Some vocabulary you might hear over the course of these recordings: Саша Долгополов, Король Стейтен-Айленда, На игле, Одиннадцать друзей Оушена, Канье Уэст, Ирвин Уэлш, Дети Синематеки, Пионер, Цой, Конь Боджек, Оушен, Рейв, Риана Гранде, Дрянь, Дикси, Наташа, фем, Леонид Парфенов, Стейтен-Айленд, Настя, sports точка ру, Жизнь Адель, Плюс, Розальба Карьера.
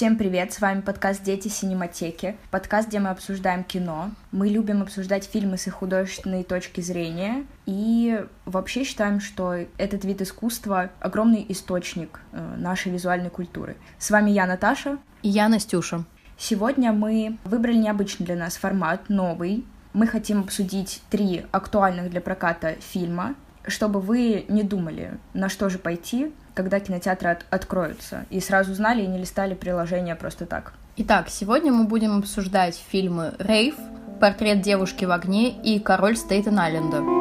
Всем привет, с вами подкаст «Дети Синематеки», подкаст, где мы обсуждаем кино. Мы любим обсуждать фильмы с их художественной точки зрения и вообще считаем, что этот вид искусства — огромный источник нашей визуальной культуры. С вами я, Наташа. И я, Настюша. Сегодня мы выбрали необычный для нас формат, новый. Мы хотим обсудить 3 актуальных для проката фильма, чтобы вы не думали, на что же пойти, когда кинотеатры откроются, и сразу знали и не листали приложение просто так. Итак, сегодня мы будем обсуждать фильмы «Рейв», «Портрет девушки в огне» и «Король Стейтен-Айленда».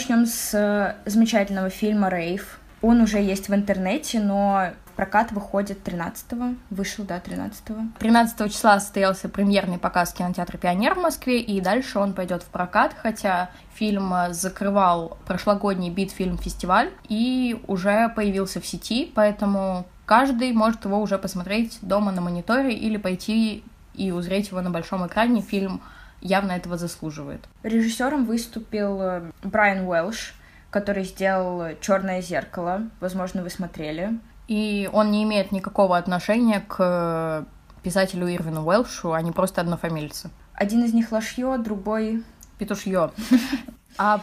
Начнем с замечательного фильма «Рейв». Он уже есть в интернете, но прокат выходит 13-го. Вышел, да, 13-го. 13 числа состоялся премьерный показ кинотеатра «Пионер» в Москве, и дальше он пойдет в прокат, хотя фильм закрывал прошлогодний Битфильм-фестиваль и уже появился в сети, поэтому каждый может его уже посмотреть дома на мониторе или пойти и узреть его на большом экране. Фильм явно этого заслуживает. Режиссером выступил Брайан Уэлш, который сделал «Черное зеркало». Возможно, вы смотрели. И он не имеет никакого отношения к писателю Ирвину Уэлшу, они просто однофамильцы. Один из них лошье, другой петушье. А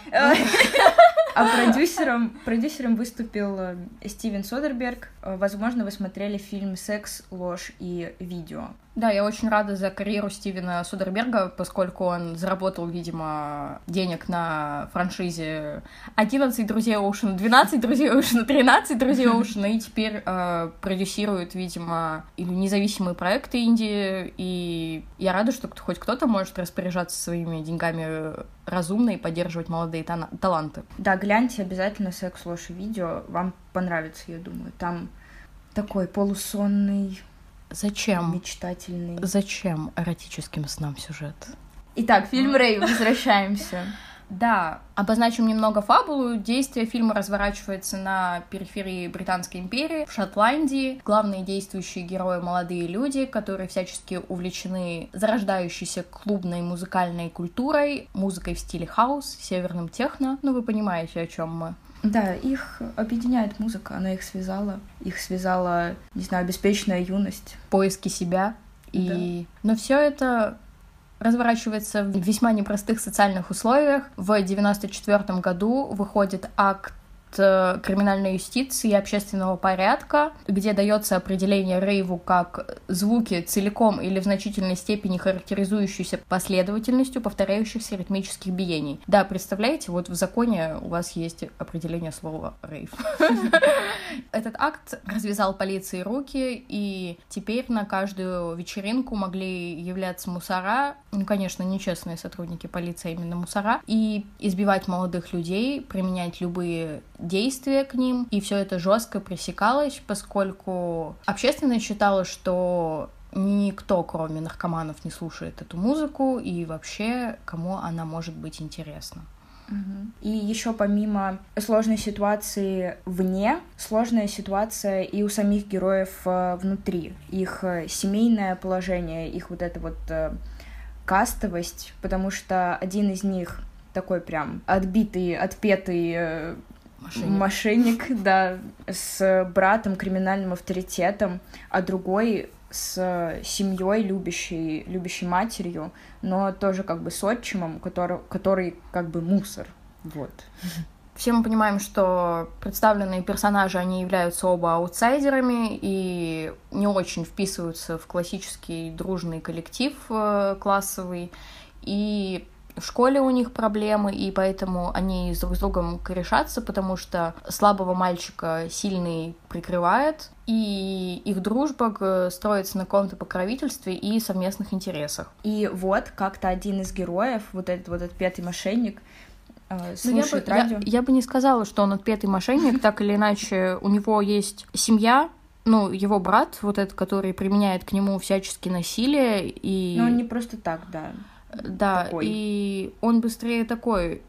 продюсером выступил Стивен Содерберг. Возможно, вы смотрели фильм «Секс, ложь и видео». Да, я очень рада за карьеру Стивена Содерберга, поскольку он заработал, видимо, денег на франшизе «Одиннадцать друзей Оушена», «12 друзей Оушена», «13 друзей Оушена», и теперь продюсирует, видимо, независимые проекты Индии, и я рада, что хоть кто-то может распоряжаться своими деньгами разумно и поддерживать молодые таланты. Да, гляньте обязательно «Секс, ложь и видео», вам понравится, я думаю. Там такой полусонный... Зачем? Мечтательный. Зачем эротическим снам сюжет? Итак, фильм «Рейв», возвращаемся. Да, обозначим немного фабулу. Действие фильма разворачивается на периферии Британской империи, в Шотландии. Главные действующие герои — молодые люди, которые всячески увлечены зарождающейся клубной музыкальной культурой, музыкой в стиле хаус, северным техно. Ну, вы понимаете, о чем мы. Да, их объединяет музыка, она их связала. Их связала, не знаю, беспечная юность. Поиски себя. И... Да. Но все это разворачивается в весьма непростых социальных условиях. В 1994 году выходит акт криминальной юстиции и общественного порядка, где дается определение рейву как звуки, целиком или в значительной степени характеризующиеся последовательностью повторяющихся ритмических биений. Да, представляете, вот в законе у вас есть определение слова рейв. Этот акт развязал полиции руки, и теперь на каждую вечеринку могли являться мусора, ну, конечно, нечестные сотрудники полиции, именно мусора, и избивать молодых людей, применять любые действия к ним, и все это жестко пресекалось, поскольку общественность считала, что никто, кроме наркоманов, не слушает эту музыку, и вообще, кому она может быть интересна. И еще помимо сложной ситуации вне, сложная ситуация и у самих героев внутри. Их семейное положение, их вот эта вот кастовость, потому что один из них такой прям отбитый, отпетый мошенник, да, с братом, криминальным авторитетом, а другой с семьей, любящей матерью, но тоже как бы с отчимом, который как бы мусор, вот. Все мы понимаем, что представленные персонажи, они являются оба аутсайдерами и не очень вписываются в классический дружный коллектив классовый, и в школе у них проблемы, и поэтому они друг с другом корешатся, потому что слабого мальчика сильный прикрывает, и их дружба строится на каком-то покровительстве и совместных интересах. И вот как-то один из героев, вот этот пятый мошенник, слушает радио. Я бы не сказала, что он отпетый мошенник, так или иначе у него есть семья, ну, его брат, вот этот, который применяет к нему всяческие насилие, и... Ну, не просто так, да. Да, такой. И он быстрее такой.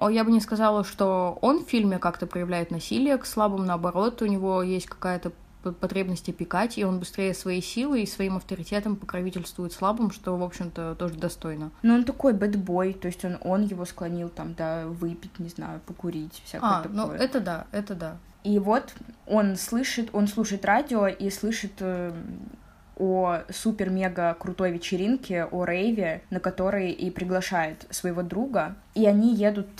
Я бы не сказала, что он в фильме как-то проявляет насилие к слабым, наоборот, у него есть какая-то потребности пикать, и он быстрее своей силой и своим авторитетом покровительствует слабым, что, в общем-то, тоже достойно. Но он такой бэтбой, то есть он его склонил там, да, выпить, не знаю, покурить, всякое такое. Ну это да, это да. И вот он слушает радио и слышит о супер-мега-крутой вечеринке, о рейве, на который и приглашает своего друга. И они едут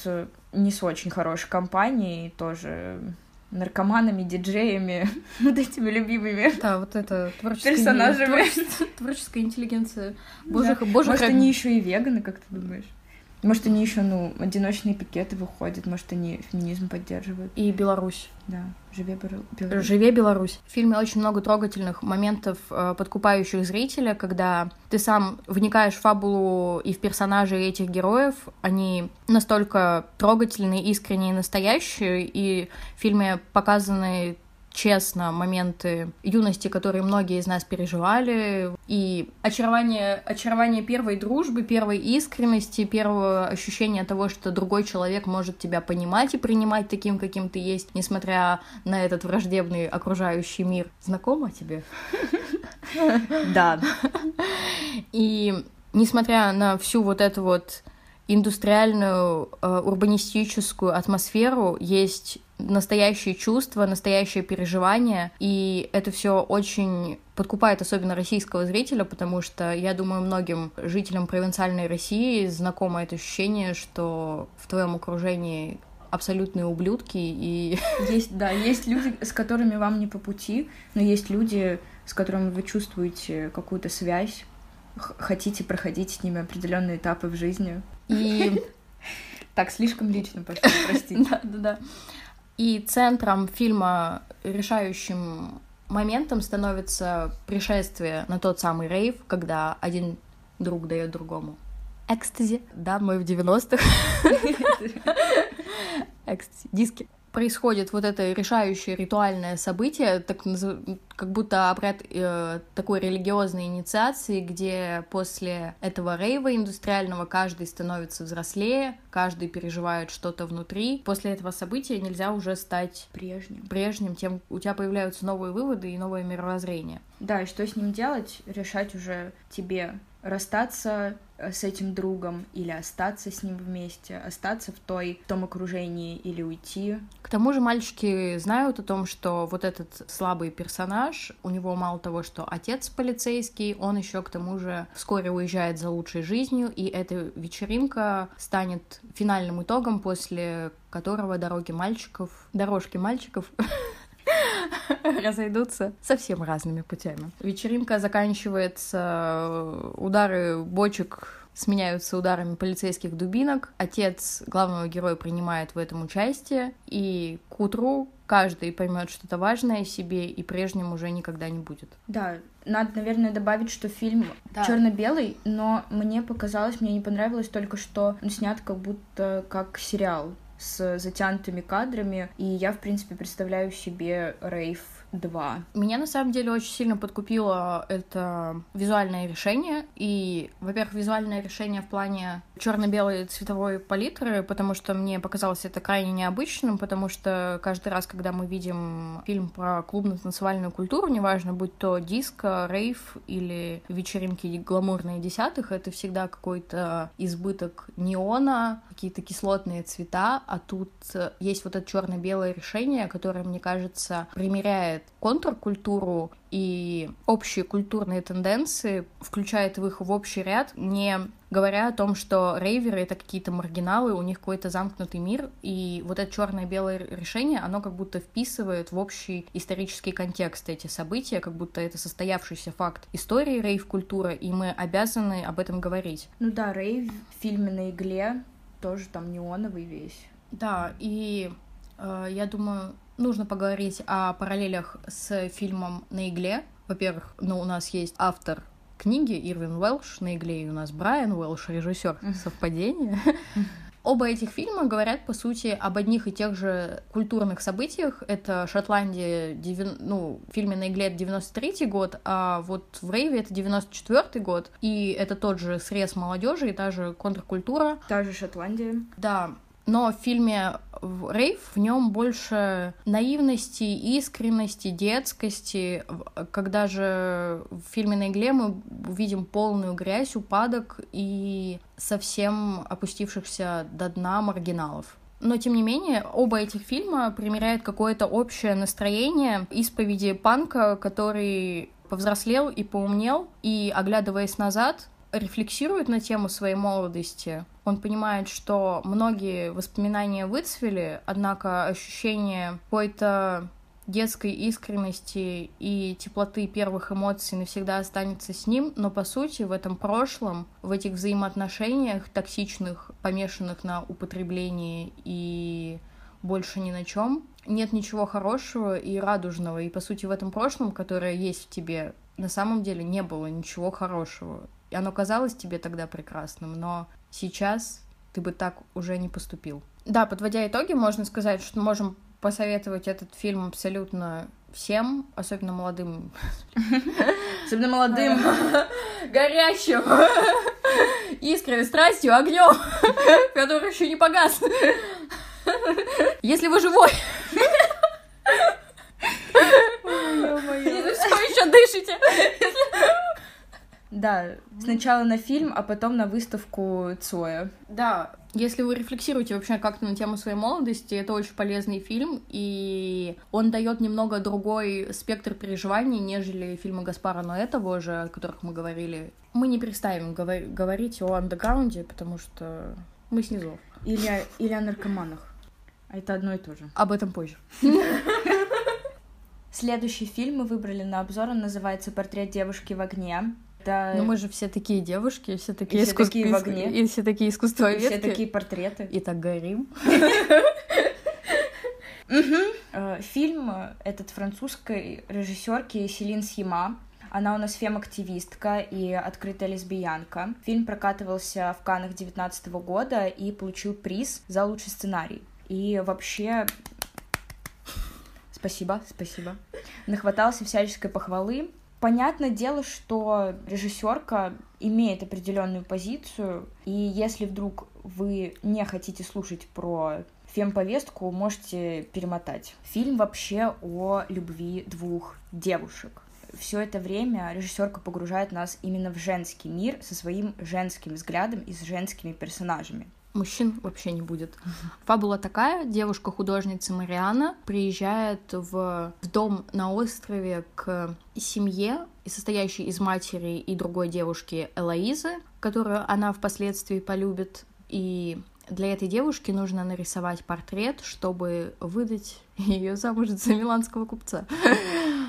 не с очень хорошей компанией, тоже наркоманами, диджеями, вот этими любимыми. Да, вот это персонажами. Творческая интеллигенция. Боже, да. Боже, может, они еще и веганы, как ты думаешь? Может, они еще, одиночные пикеты выходят, может, они феминизм поддерживают. И Беларусь. Да, живе Беларусь. Живе Беларусь. В фильме очень много трогательных моментов, подкупающих зрителя, когда ты сам вникаешь в фабулу и в персонажей этих героев. Они настолько трогательные, искренние и настоящие, и в фильме показаны честно моменты юности, которые многие из нас переживали, и очарование первой дружбы, первой искренности, первого ощущения того, что другой человек может тебя понимать и принимать таким, каким ты есть, несмотря на этот враждебный окружающий мир. Знакомо тебе? Да. И несмотря на всю вот эту вот индустриальную, урбанистическую атмосферу, есть настоящие чувства, настоящие переживания, и это все очень подкупает особенно российского зрителя, потому что, я думаю, многим жителям провинциальной России знакомо это ощущение, что в твоем окружении абсолютные ублюдки и... Есть люди, с которыми вам не по пути, но есть люди, с которыми вы чувствуете какую-то связь, хотите проходить с ними определенные этапы в жизни. И... Так, слишком лично пошло, простите. Да-да-да. И центром фильма, решающим моментом, становится пришествие на тот самый рейв, когда один друг дает другому экстази. Да, мы в 90-х. Экстази, диски. Происходит вот это решающее ритуальное событие, как будто обряд такой религиозной инициации, где после этого рейва индустриального каждый становится взрослее, каждый переживает что-то внутри. После этого события нельзя уже стать прежним, тем у тебя появляются новые выводы и новое мировоззрение. Да, и что с ним делать, решать уже тебе. Расстаться с этим другом или остаться с ним вместе, остаться в том окружении или уйти. К тому же мальчики знают о том, что вот этот слабый персонаж, у него мало того, что отец полицейский, он еще к тому же вскоре уезжает за лучшей жизнью, и эта вечеринка станет финальным итогом, после которого дорожки мальчиков разойдутся совсем разными путями. Вечеринка заканчивается, удары бочек сменяются ударами полицейских дубинок. Отец главного героя принимает в этом участие, и к утру каждый поймет что-то важное себе, и прежним уже никогда не будет. Да, надо, наверное, добавить, что фильм черно-белый, но мне не понравилось только, что он снят как будто как сериал, с затянутыми кадрами, и я, в принципе, представляю себе рейв 2. Меня, на самом деле, очень сильно подкупило это визуальное решение, и, во-первых, визуальное решение в плане черно-белой цветовой палитры, потому что мне показалось это крайне необычным, потому что каждый раз, когда мы видим фильм про клубно-танцевальную культуру, неважно, будь то диско, рейв или вечеринки гламурные десятых, это всегда какой-то избыток неона, какие-то кислотные цвета, а тут есть вот это черно-белое решение, которое, мне кажется, примеряет контркультуру и общие культурные тенденции, включает их в общий ряд, не говоря о том, что рейверы — это какие-то маргиналы, у них какой-то замкнутый мир, и вот это черно-белое решение, оно как будто вписывает в общий исторический контекст эти события, как будто это состоявшийся факт истории рейв-культуры, и мы обязаны об этом говорить. Ну да, рейв в фильме «На игле» тоже там неоновый весь. Да, и я думаю... Нужно поговорить о параллелях с фильмом «На игле». Во-первых, у нас есть автор книги Ирвин Уэлш, «На игле», и у нас Брайан Уэлш, режиссер. Совпадение. Оба этих фильма говорят, по сути, об одних и тех же культурных событиях. Это Шотландия, в фильме «На игле» это 93-й год, а вот в «Рейве» это 94-й год. И это тот же срез молодежи и та же контркультура. Та же Шотландия. Да. Но в фильме «Рейв» в нем больше наивности, искренности, детскости. Когда же в фильме «На игле» мы видим полную грязь, упадок и совсем опустившихся до дна маргиналов. Но, тем не менее, оба этих фильма примеряют какое-то общее настроение исповеди панка, который повзрослел и поумнел, и, оглядываясь назад, рефлексирует на тему своей молодости. Он понимает, что многие воспоминания выцвели, однако ощущение какой-то детской искренности и теплоты первых эмоций навсегда останется с ним, но, по сути, в этом прошлом, в этих взаимоотношениях токсичных, помешанных на употреблении и больше ни на чем, нет ничего хорошего и радужного, и, по сути, в этом прошлом, которое есть в тебе, на самом деле не было ничего хорошего. И оно казалось тебе тогда прекрасным, но сейчас ты бы так уже не поступил. Да, подводя итоги, можно сказать, что можем посоветовать этот фильм абсолютно всем, особенно молодым. Особенно молодым, горячим, искренней страстью, огнем, который еще не погас. Если вы живой, если все еще дышите. Да, сначала на фильм, а потом на выставку Цоя. Да, если вы рефлексируете вообще как-то на тему своей молодости, это очень полезный фильм, и он дает немного другой спектр переживаний, нежели фильмы Гаспара Ноэ, того же, о которых мы говорили. Мы не перестанем говорить о андеграунде, потому что мы снизу. Или о наркоманах. А это одно и то же. Об этом позже. Следующий фильм мы выбрали на обзор, он называется «Портрет девушки в огне». Да. Но мы же все такие девушки, все такие в огне, и все такие искусствоведки. И все такие портреты. И так горим. Фильм этот французской режиссерки Селин Сьяма. Она у нас фем-активистка и открытая лесбиянка. Фильм прокатывался в Каннах 2019 года и получил приз за лучший сценарий. И вообще... Спасибо. Нахватался всяческой похвалы. Понятное дело, что режиссерка имеет определенную позицию, и если вдруг вы не хотите слушать про фемповестку, можете перемотать. Фильм вообще о любви двух девушек. Все это время режиссерка погружает нас именно в женский мир со своим женским взглядом и с женскими персонажами. Мужчин вообще не будет. Фабула такая. Девушка-художница Мариана приезжает в дом на острове к семье, состоящей из матери и другой девушки Элоизы, которую она впоследствии полюбит. И для этой девушки нужно нарисовать портрет, чтобы выдать ее замуж за миланского купца.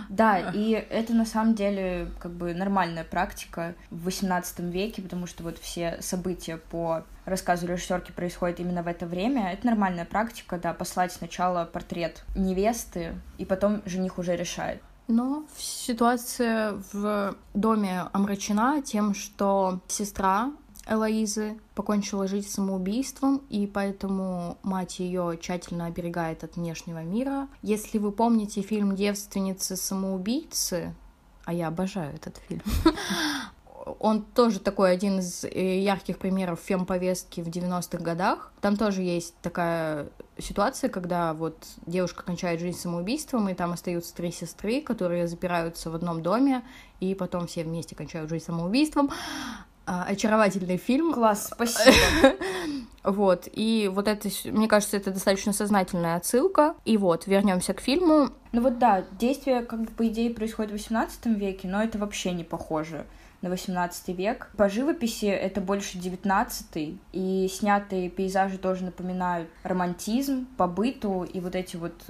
Да, и это на самом деле как бы нормальная практика в XVIII веке, потому что вот все события по рассказу режиссерки происходят именно в это время. Это нормальная практика, да, послать сначала портрет невесты, и потом жених уже решает. Но ситуация в доме омрачена тем, что сестра Элоизы покончила жизнь самоубийством, и поэтому мать ее тщательно оберегает от внешнего мира. Если вы помните фильм «Девственницы-самоубийцы», а я обожаю этот фильм, он тоже такой один из ярких примеров фемповестки в 90-х годах. Там тоже есть такая ситуация, когда вот девушка кончает жизнь самоубийством, и там остаются три сестры, которые запираются в одном доме, и потом все вместе кончают жизнь самоубийством. Очаровательный фильм. Класс, спасибо. Вот, и вот это, мне кажется, это достаточно сознательная отсылка. И вот, вернемся к фильму. Ну вот да, действие, как бы, по идее, происходит в 18 веке, но это вообще не похоже на 18 век. По живописи это больше 19-й, и снятые пейзажи тоже напоминают романтизм, по быту, и вот эти вот...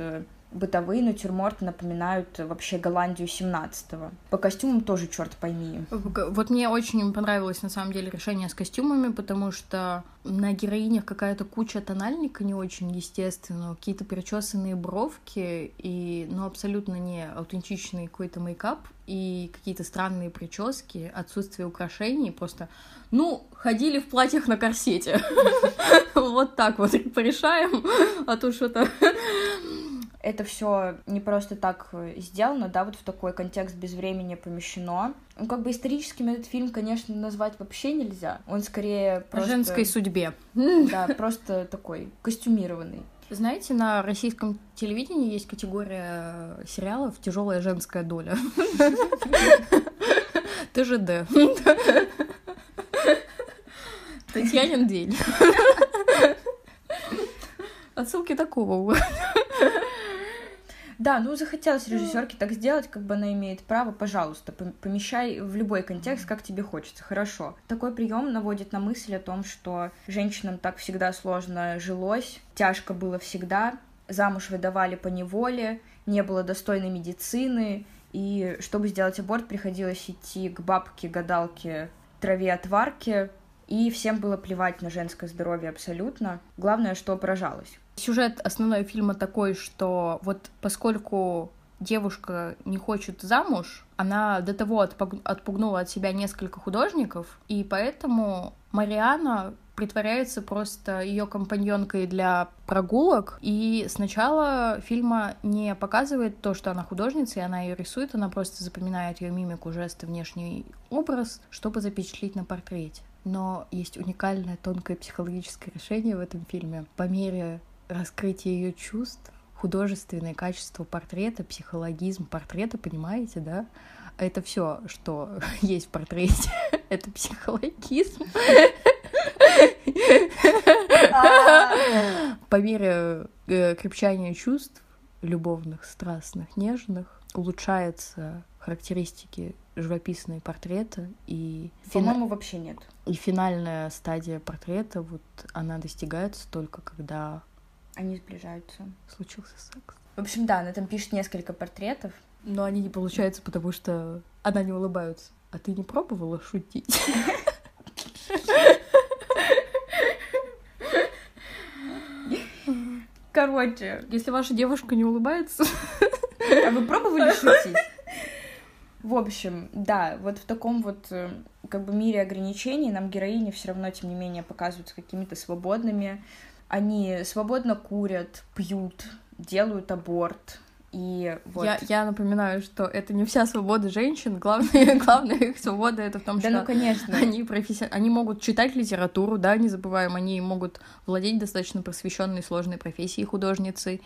бытовые натюрморты напоминают вообще Голландию 17-го. По костюмам тоже, черт пойми. Вот мне очень понравилось, на самом деле, решение с костюмами, потому что на героинях какая-то куча тональника не очень естественного, какие-то причесанные бровки, и, ну, абсолютно не аутентичный какой-то мейкап, и какие-то странные прически, отсутствие украшений, просто, ну, ходили в платьях на корсете. Вот так вот порешаем, а то что-то... это все не просто так сделано, да, вот в такой контекст без времени помещено. Ну, как бы историческим этот фильм, конечно, назвать вообще нельзя. Он скорее просто... О женской судьбе. Да, просто такой костюмированный. Знаете, на российском телевидении есть категория сериалов «Тяжелая женская доля». ТЖД. Татьянин день. Отсылки такого уровня. Да, ну захотелось режиссерке так сделать, как бы она имеет право, пожалуйста, помещай в любой контекст, как тебе хочется, хорошо. Такой прием наводит на мысль о том, что женщинам так всегда сложно жилось, тяжко было всегда, замуж выдавали поневоле, не было достойной медицины, и чтобы сделать аборт, приходилось идти к бабке, гадалке, траве, отварке, и всем было плевать на женское здоровье абсолютно. Главное, что поражалось. Сюжет основной фильма такой, что вот поскольку девушка не хочет замуж, она до того отпугнула от себя несколько художников, и поэтому Марианна притворяется просто ее компаньонкой для прогулок, и с начала фильма не показывает то, что она художница, и она ее рисует, она просто запоминает ее мимику, жесты, внешний образ, чтобы запечатлеть на портрете. Но есть уникальное тонкое психологическое решение в этом фильме. По мере раскрытия ее чувств, художественное качество портрета, психологизм портрета, понимаете, да? Это все, что есть в портрете, это психологизм. По мере крепчания чувств, любовных, страстных, нежных, улучшаются характеристики живописные портрета и... По-моему, вообще нет. И финальная стадия портрета, вот она достигается только когда... Они сближаются. Случился секс. В общем, да, она там пишет несколько портретов. Но они не получаются, потому что она не улыбается. А ты не пробовала шутить? Короче, если ваша девушка не улыбается... А вы пробовали шутить? В общем, да, вот в таком вот как бы мире ограничений нам героини все равно, тем не менее, показываются какими-то свободными. Они свободно курят, пьют, делают аборт. И вот... я напоминаю, что это не вся свобода женщин. Главная их свобода — это в том, что они могут читать литературу, да, не забываем, они могут владеть достаточно просвещенной сложной профессией художницей.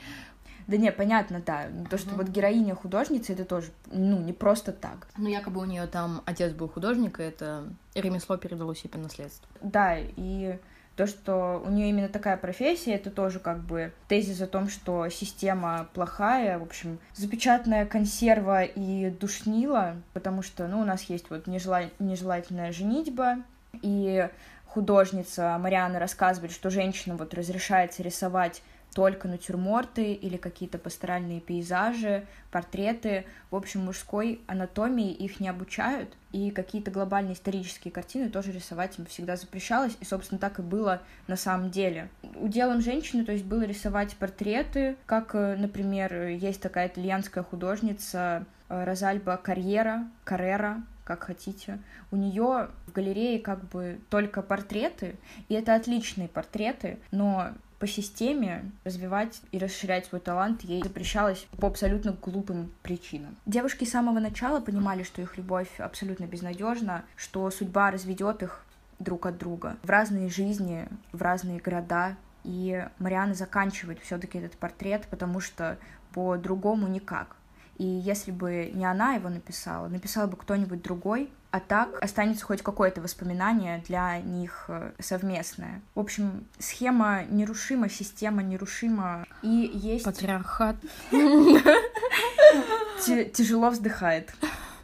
Да не, понятно, да. То, что вот героиня художница, это тоже, ну, не просто так. Ну, якобы у нее там отец был художник, и это ремесло передалось ей по наследству. Да, и то, что у нее именно такая профессия, это тоже как бы тезис о том, что система плохая, в общем, запечатанная консерва и душнила, потому что, ну, у нас есть вот нежелательная женитьба, и художница Марианна рассказывает, что женщинам вот разрешается рисовать только натюрморты или какие-то пасторальные пейзажи, портреты. В общем, мужской анатомии их не обучают, и какие-то глобальные исторические картины тоже рисовать им всегда запрещалось, и, собственно, так и было на самом деле. Уделом женщины, то есть, было рисовать портреты, как, например, есть такая итальянская художница Розальба Карьера, как хотите. У нее в галерее как бы только портреты, и это отличные портреты, но... По системе развивать и расширять свой талант ей запрещалось по абсолютно глупым причинам. Девушки с самого начала понимали, что их любовь абсолютно безнадежна, что судьба разведет их друг от друга в разные жизни, в разные города. И Марианна заканчивает все-таки этот портрет, потому что по-другому никак. И если бы не она его написала, написал бы кто-нибудь другой, а так останется хоть какое-то воспоминание для них совместное. В общем, схема нерушима, система нерушима. И есть... Патриархат. Тяжело вздыхает.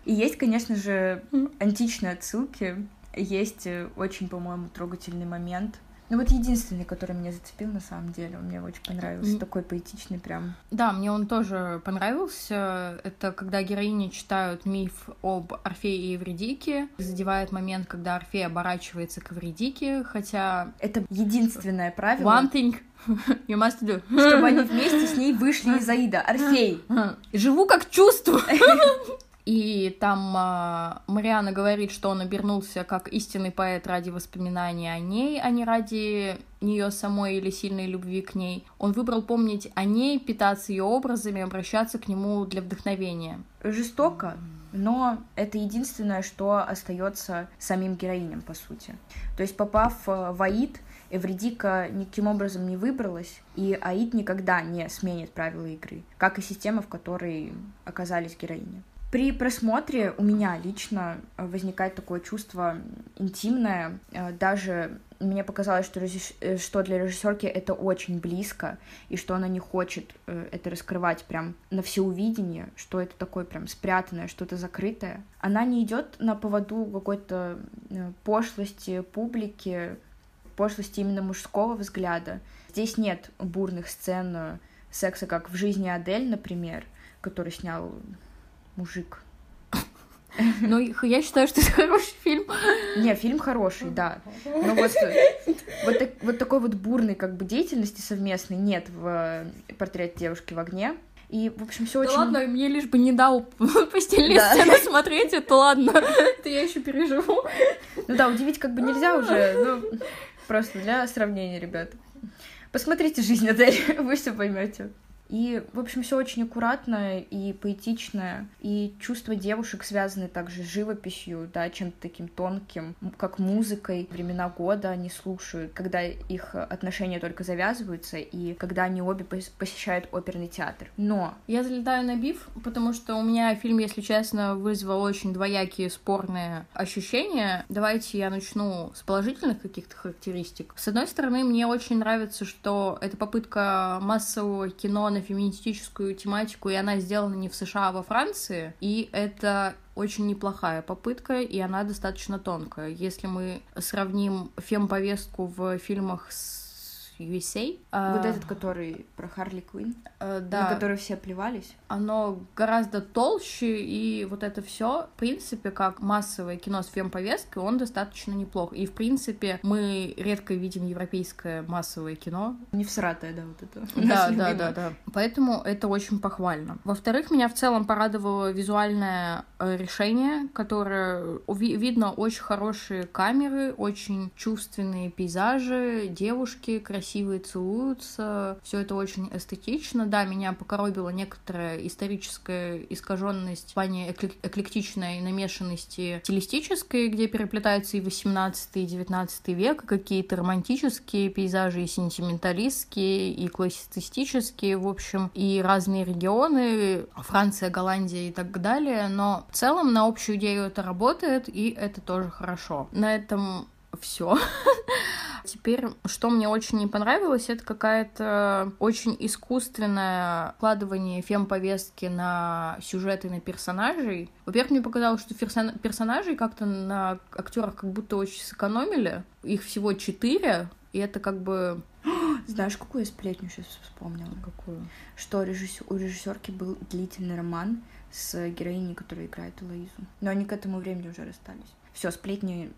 И есть, конечно же, античные отсылки. Есть очень, по-моему, трогательный момент. Ну вот единственный, который меня зацепил, на самом деле, он мне очень понравился, такой поэтичный прям. Да, мне он тоже понравился. Это когда героини читают миф об Орфее и Эвридике, задевает момент, когда Орфей оборачивается к Эвридике, хотя... Это единственное правило. One thing you must do. Чтобы они вместе с ней вышли из Аида. Орфей! Живу как чувствую! И там Марианна говорит, что он обернулся как истинный поэт ради воспоминаний о ней, а не ради нее самой или сильной любви к ней. Он выбрал помнить о ней, питаться ее образами, обращаться к нему для вдохновения. Жестоко, но это единственное, что остается самим героиням, по сути. То есть, попав в Аид, Эвредика никаким образом не выбралась, и Аид никогда не сменит правила игры, как и система, в которой оказались героини. При просмотре у меня лично возникает такое чувство интимное, даже мне показалось, что для режиссерки это очень близко, и что она не хочет это раскрывать прям на всеувидение, что это такое прям спрятанное, что-то закрытое. Она не идет на поводу какой-то пошлости публики, пошлости именно мужского взгляда. Здесь нет бурных сцен секса, как в «Жизни Адель», например, который снял... мужик. Ну, я считаю, что это хороший фильм. Не, фильм хороший, да. Но вот такой вот бурной как бы деятельности совместной нет в «Портрет девушки в огне». И, в общем, все очень... Да ладно, мне лишь бы не дал постельные сцены смотреть, это ладно. Это я еще переживу. Ну да, удивить как бы нельзя уже. Ну, просто для сравнения, ребят. Посмотрите «Жизнь Адель», вы все поймете. И, в общем, все очень аккуратно и поэтично, и чувства девушек связаны также с живописью, да, чем-то таким тонким, как музыкой. Времена года они слушают, когда их отношения только завязываются, и когда они обе посещают оперный театр. Но... Я залетаю на биф, потому что у меня фильм, если честно, вызвал очень двоякие спорные ощущения. Давайте я начну с положительных каких-то характеристик. С одной стороны, мне очень нравится, что это попытка массового кино на феминистическую тематику, и она сделана не в США, а во Франции, и это очень неплохая попытка, и она достаточно тонкая. Если мы сравним фем-повестку в фильмах с USA... Вот этот, который про Харли Квинн, да, на который все плевались. Оно гораздо толще, и вот это все, в принципе, как массовое кино с фем-повесткой, он достаточно неплох. И, в принципе, мы редко видим европейское массовое кино. Не всратое, да, вот это. Да. Поэтому это очень похвально. Во-вторых, меня в целом порадовало визуальное решение, которое... Видно очень хорошие камеры, очень чувственные пейзажи, девушки красивые целуются. Все это очень эстетично. Да, меня покоробило некоторое историческая искаженность в плане эклектичной намешанности стилистической, где переплетаются и 18 и 19 век, какие-то романтические пейзажи, и сентименталистские, и классицистические, в общем, и разные регионы, Франция, Голландия и так далее, но в целом на общую идею это работает, и это тоже хорошо. На этом все. Теперь, что мне очень не понравилось, это какая-то очень искусственное вкладывание фем-повестки на сюжеты, на персонажей. Во-первых, мне показалось, что персонажей как-то на актерах как будто очень сэкономили. Их всего 4, и это как бы... Знаешь, какую я сплетню сейчас вспомнила? Какую? Что у режиссерки был длительный роман с героиней, которая играет Элоизу. Но они к этому времени уже расстались. Все, сплетни...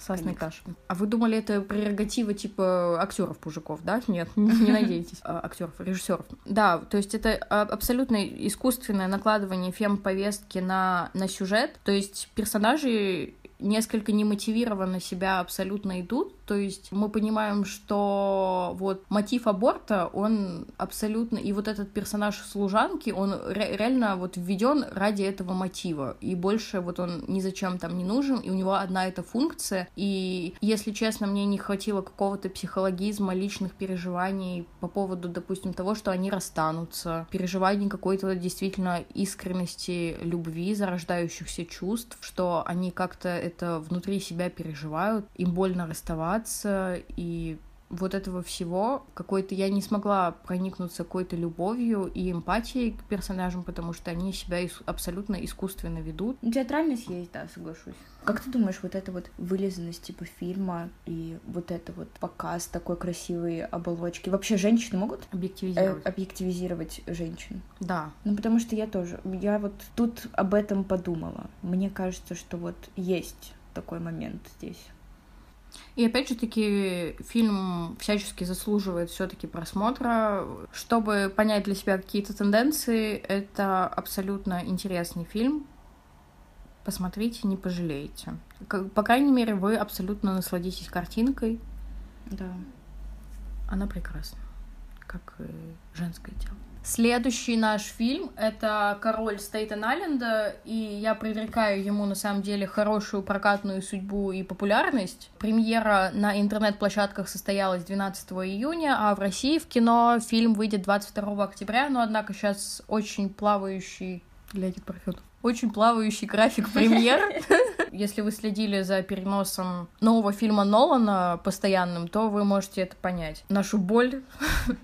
Сасной каши. А вы думали, это прерогатива типа актеров-мужиков, да? Нет, не надейтесь. Актеров, режиссеров. Да, то есть это абсолютно искусственное накладывание фем-повестки на сюжет. То есть персонажи несколько немотивированно себя абсолютно идут. То есть мы понимаем, что вот мотив аборта, он абсолютно... И вот этот персонаж служанки, он реально вот введен ради этого мотива. И больше вот он ни зачем там не нужен, и у него одна эта функция. И, если честно, мне не хватило какого-то психологизма, личных переживаний по поводу, допустим, того, что они расстанутся. Переживаний какой-то действительно искренности любви, зарождающихся чувств, что они как-то это внутри себя переживают, им больно расставаться. И вот этого всего какой-то... Я не смогла проникнуться какой-то любовью и эмпатией к персонажам, потому что они себя абсолютно искусственно ведут. Театральность есть, да, соглашусь. Как ты думаешь, вот эта вот вылизанность типа фильма и вот это вот показ такой красивой оболочки, вообще женщины могут объективизировать женщин? Да. Ну, потому что я тоже. Я вот тут об этом подумала. Мне кажется, что вот есть такой момент здесь. И опять же таки, фильм всячески заслуживает все-таки просмотра. Чтобы понять для себя какие-то тенденции, это абсолютно интересный фильм. Посмотрите, не пожалеете. По крайней мере, вы абсолютно насладитесь картинкой. Да. Она прекрасна, как и женское тело. Следующий наш фильм — это «Король Стейтен-Айленда», и я предрекаю ему, на самом деле, хорошую прокатную судьбу и популярность. Премьера на интернет-площадках состоялась 12 июня, а в России в кино фильм выйдет 22 октября, но, однако, сейчас очень плавающий... Леонид Парфенов. Очень плавающий график премьер. Если вы следили за переносом нового фильма Нолана постоянным, то вы можете это понять. Нашу боль.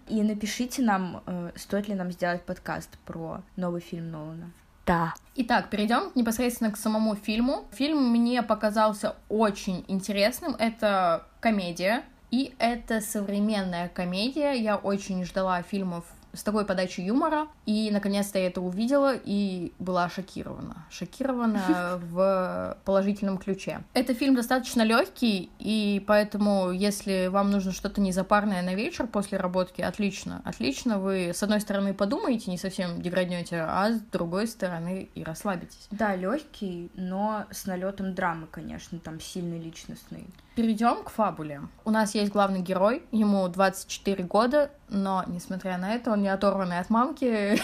И напишите нам, стоит ли нам сделать подкаст про новый фильм Нолана. Да. Итак, перейдем непосредственно к самому фильму. Фильм мне показался очень интересным. Это комедия. И это современная комедия. Я очень ждала фильмов с такой подачей юмора, и, наконец-то, я это увидела и была шокирована. Шокирована в положительном ключе. Этот фильм достаточно легкий, и поэтому, если вам нужно что-то незапарное на вечер после работки, отлично, отлично. Вы, с одной стороны, подумаете, не совсем деграднете, а с другой стороны и расслабитесь. Да, легкий, но с налетом драмы, конечно, там сильный личностный. Перейдем к фабуле. У нас есть главный герой, ему 24 года, но, несмотря на это, он не оторванный от мамки.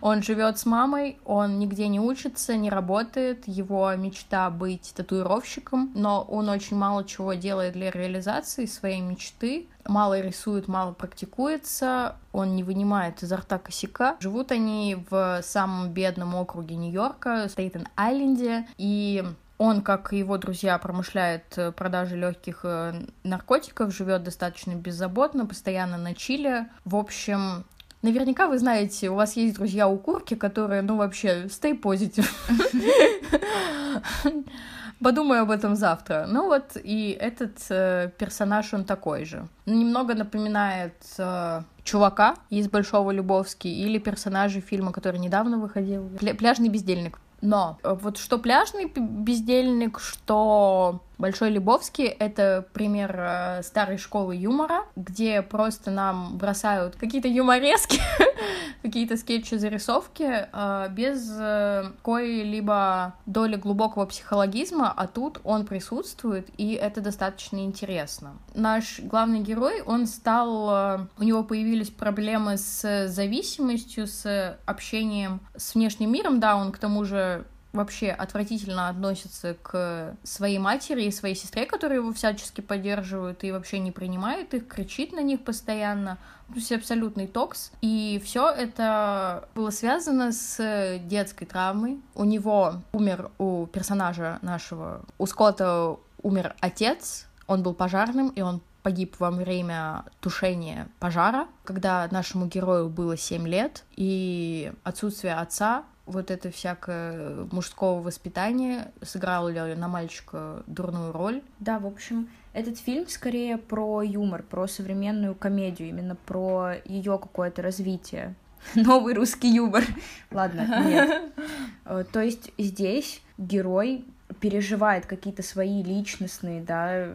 Он живет с мамой, он нигде не учится, не работает. Его мечта быть татуировщиком, но он очень мало чего делает для реализации своей мечты. Мало рисует, мало практикуется, он не вынимает изо рта косяка. Живут они в самом бедном округе Нью-Йорка, Стейтен-Айленде, и... Он, как и его друзья, промышляет продажей легких наркотиков, живет достаточно беззаботно, постоянно на чиле. В общем, наверняка вы знаете, у вас есть друзья-укурки, которые, ну, вообще, stay positive. Подумаю об этом завтра. Ну вот, и этот персонаж, он такой же. Немного напоминает чувака из «Большого Любовски» или персонажей фильма, который недавно выходил. «Пляжный бездельник». Но вот что «Пляжный бездельник», что «Большой Любовски» — это пример старой школы юмора, где просто нам бросают какие-то юморески, какие-то скетчи, зарисовки, без какой-либо доли глубокого психологизма, а тут он присутствует, и это достаточно интересно. Наш главный герой, он стал... У него появились проблемы с зависимостью, с общением с внешним миром, да, он к тому же... вообще отвратительно относится к своей матери и своей сестре, которые его всячески поддерживают и вообще не принимает их, кричит на них постоянно. То есть абсолютный токс. И все это было связано с детской травмой. У него умер, у персонажа нашего, у Скотта умер отец, он был пожарным, и он погиб во время тушения пожара, когда нашему герою было 7 лет, и отсутствие отца, вот это всякое мужского воспитания сыграло на мальчика дурную роль. Да, в общем, этот фильм скорее про юмор, про современную комедию, именно про ее какое-то развитие. Новый русский юмор. Ладно, нет. То есть здесь герой переживает какие-то свои личностные, да,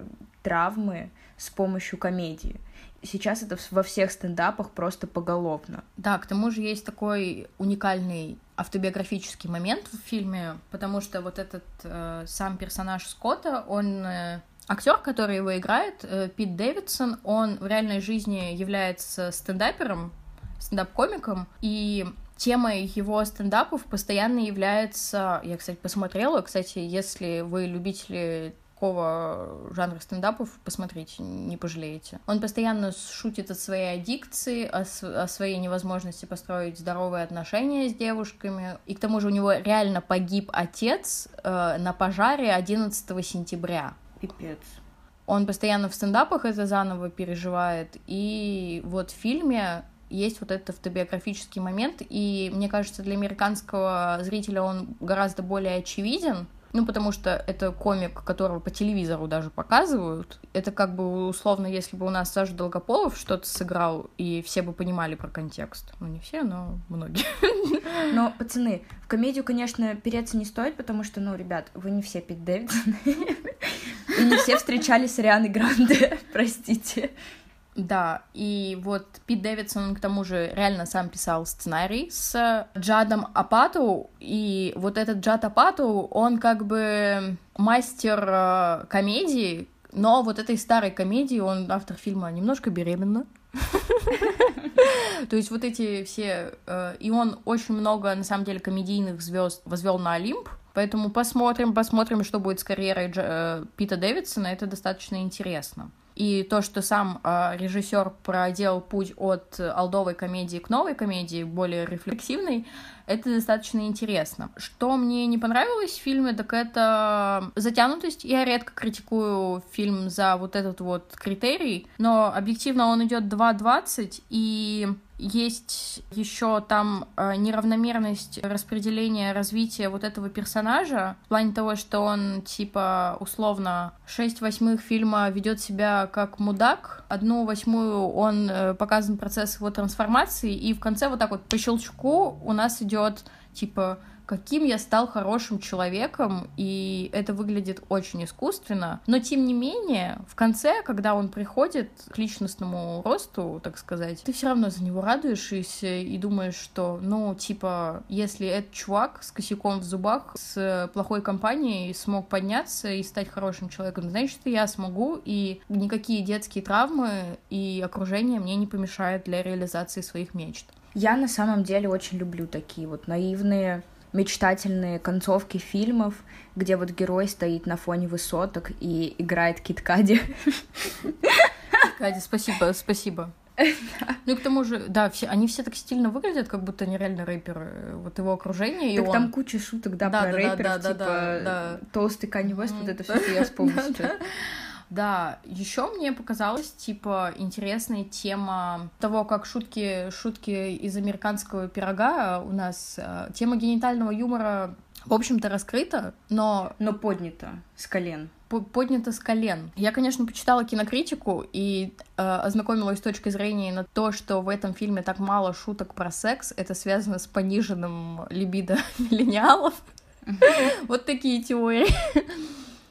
травмы с помощью комедии. Сейчас это во всех стендапах просто поголовно. Да, к тому же есть такой уникальный автобиографический момент в фильме, потому что вот этот сам персонаж Скотта, он... Актер, который его играет, Пит Дэвидсон, он в реальной жизни является стендапером, стендап-комиком, и... Темой его стендапов постоянно является... Я, кстати, посмотрела. Кстати, если вы любители такого жанра стендапов, посмотрите, не пожалеете. Он постоянно шутит о своей аддикции, о своей невозможности построить здоровые отношения с девушками. И к тому же у него реально погиб отец на пожаре 11 сентября. Пипец. Он постоянно в стендапах это заново переживает. И вот в фильме... есть вот этот автобиографический момент, и, мне кажется, для американского зрителя он гораздо более очевиден, ну, потому что это комик, которого по телевизору даже показывают. Это как бы, условно, если бы у нас Саша Долгополов что-то сыграл, и все бы понимали про контекст. Ну, не все, но многие. Но, пацаны, в комедию, конечно, переться не стоит, потому что, ну, ребят, вы не все Пит Дэвидсон, и не все встречались с Рианой Гранде, простите. Да, и вот Пит Дэвидсон, к тому же, реально сам писал сценарий с Джадом Апату, и вот этот Джад Апату, он как бы мастер комедии, Но вот этой старой комедии, он автор фильма «Немножко беременна». То есть вот эти все... И он очень много, на самом деле, комедийных звезд возвел на Олимп. Поэтому посмотрим, что будет с карьерой Пита Дэвидсона. Это достаточно интересно. И то, что сам режиссер проделал путь от олдовой комедии к новой комедии, более рефлексивной, это достаточно интересно. Что мне не понравилось в фильме, так это затянутость. Я редко критикую фильм за вот этот вот критерий, но объективно он идет 2.20, и есть еще там неравномерность распределения развития вот этого персонажа, в плане того, что он типа условно 6/8 фильма ведет себя как мудак, 1/8 он показан процесс его трансформации, и в конце вот так вот по щелчку у нас идет типа каким я стал хорошим человеком, и это выглядит очень искусственно. Но, тем не менее, в конце, когда он приходит к личностному росту, так сказать, ты все равно за него радуешься и думаешь, что, ну, типа, если этот чувак с косяком в зубах, с плохой компанией смог подняться и стать хорошим человеком, значит, и я смогу, и никакие детские травмы и окружение мне не помешают для реализации своих мечт. Я на самом деле очень люблю такие вот наивные, мечтательные концовки фильмов, где вот герой стоит на фоне высоток и играет кит-кади. Кит-кади, спасибо. Ну и к тому же, да, они все так стильно выглядят, как будто они реально рэперы, вот его окружение, и он... Так там куча шуток, да, про рэперов, типа толстый Канье Уэст, вот это все я вспомнила. Да, еще мне показалась, типа, интересная тема того, как шутки из американского пирога у нас... Тема генитального юмора, в общем-то, раскрыта, но... Но поднята с колен. Поднято с колен. Я, конечно, почитала кинокритику и ознакомилась с точки зрения на то, что в этом фильме так мало шуток про секс. Это связано с пониженным либидо миллениалов. Вот такие теории.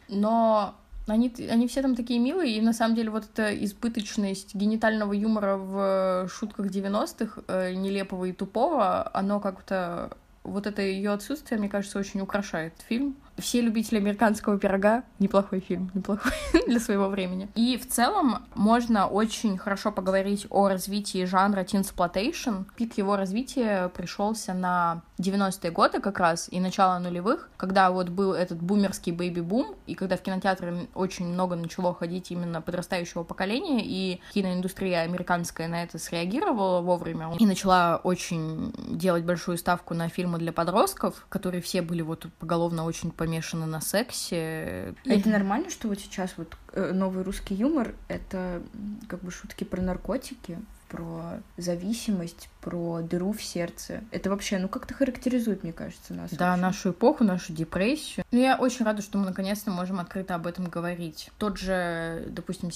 Но... Они все там такие милые, и на самом деле вот эта избыточность генитального юмора в шутках 90-х, нелепого и тупого, оно как-то... Вот это ее отсутствие, мне кажется, очень украшает фильм. Все любители американского пирога. Неплохой фильм, неплохой для своего времени. И в целом можно очень хорошо поговорить о развитии жанра тинсплоттейшн. Пик его развития пришелся на 90-е годы как раз и начало нулевых, когда вот был этот бумерский бэйби-бум, и когда в кинотеатры очень много начало ходить именно подрастающего поколения, и киноиндустрия американская на это среагировала вовремя и начала очень делать большую ставку на фильмы для подростков, которые все были вот поголовно очень помешаны на сексе. Это нормально, что вот сейчас вот новый русский юмор — это как бы шутки про наркотики, про зависимость, про дыру в сердце. Это вообще, ну, как-то характеризует, мне кажется, нас. Да, нашу эпоху, нашу депрессию. Ну, я очень рада, что мы наконец-то можем открыто об этом говорить. Тот же, допустим,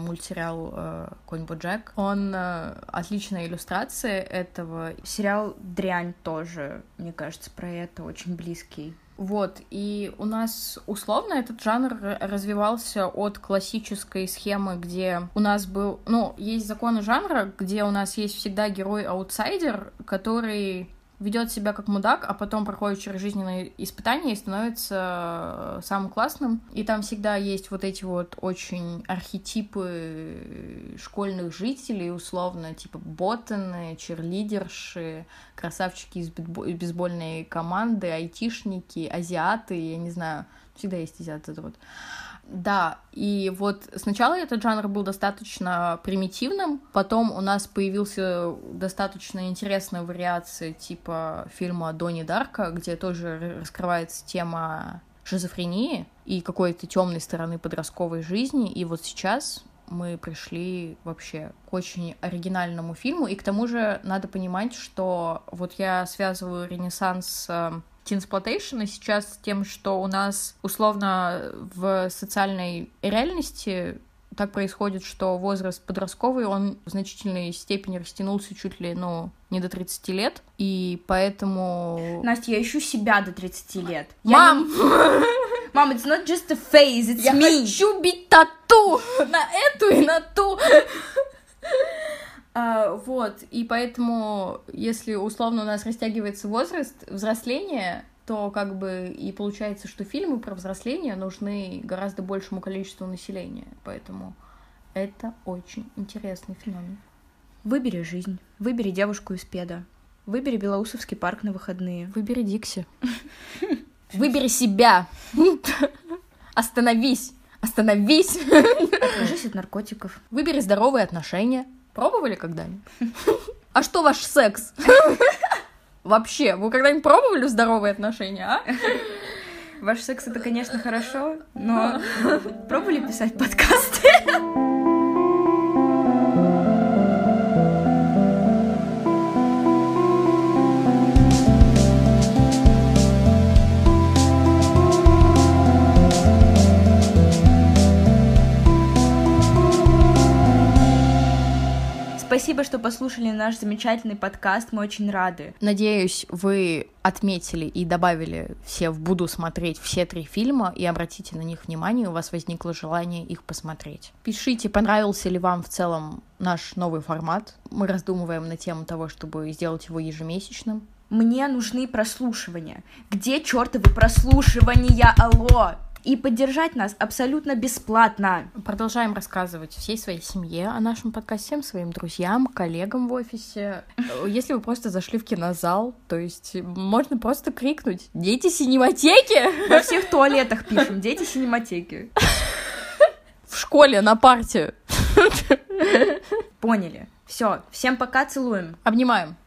мультсериал «Конь Боджек», он отличная иллюстрация этого. Сериал «Дрянь» тоже, мне кажется, про это очень близкий. Вот, и у нас условно этот жанр развивался от классической схемы, где у нас был... Ну, есть законы жанра, где у нас есть всегда герой-аутсайдер, который ведет себя как мудак, а потом проходит через жизненные испытания и становится самым классным. И там всегда есть вот эти вот очень архетипы школьных жителей, условно, типа ботаны, черлидерши, красавчики из бейсбольной команды, айтишники, азиаты, я не знаю, всегда есть азиаты, вот. Да, и вот сначала этот жанр был достаточно примитивным, потом у нас появился достаточно интересная вариация типа фильма «Донни Дарка», где тоже раскрывается тема шизофрении и какой-то темной стороны подростковой жизни, и вот сейчас мы пришли вообще к очень оригинальному фильму, и к тому же надо понимать, что вот я связываю ренессанс с тинсплоттейшн сейчас с тем, что у нас условно в социальной реальности так происходит, что возраст подростковый, он в значительной степени растянулся чуть ли, не до 30 лет, и поэтому... Настя, я ищу себя до 30 лет. Мам! Мам, it's not just a phase, it's me! Я хочу бить тату! На эту и на ту! Вот, и поэтому, если условно у нас растягивается возраст взросления, то как бы и получается, что фильмы про взросление нужны гораздо большему количеству населения. Поэтому это очень интересный феномен. Выбери жизнь. Выбери девушку из Педа. Выбери Белоусовский парк на выходные. Выбери Дикси. Выбери себя. Остановись. Остановись. Откажись от наркотиков. Выбери здоровые отношения. Пробовали когда-нибудь? А что ваш секс? Вообще, вы когда-нибудь пробовали здоровые отношения, а? Ваш секс — это, конечно, хорошо, но пробовали писать подкасты? Спасибо, что послушали наш замечательный подкаст, мы очень рады. Надеюсь, вы отметили и добавили все в «буду смотреть» все три фильма и обратите на них внимание, у вас возникло желание их посмотреть. Пишите, понравился ли вам в целом наш новый формат. Мы раздумываем на тему того, чтобы сделать его ежемесячным. Мне нужны прослушивания. Где чертовы прослушивания? Алло! И поддержать нас абсолютно бесплатно. Продолжаем рассказывать всей своей семье о нашем подкасте, всем своим друзьям, коллегам в офисе. Если вы просто зашли в кинозал, то есть можно просто крикнуть «Дети Синематеки!» Во всех туалетах пишем «Дети Синематеки». В школе, на парте. Поняли. Все, всем пока, целуем. Обнимаем.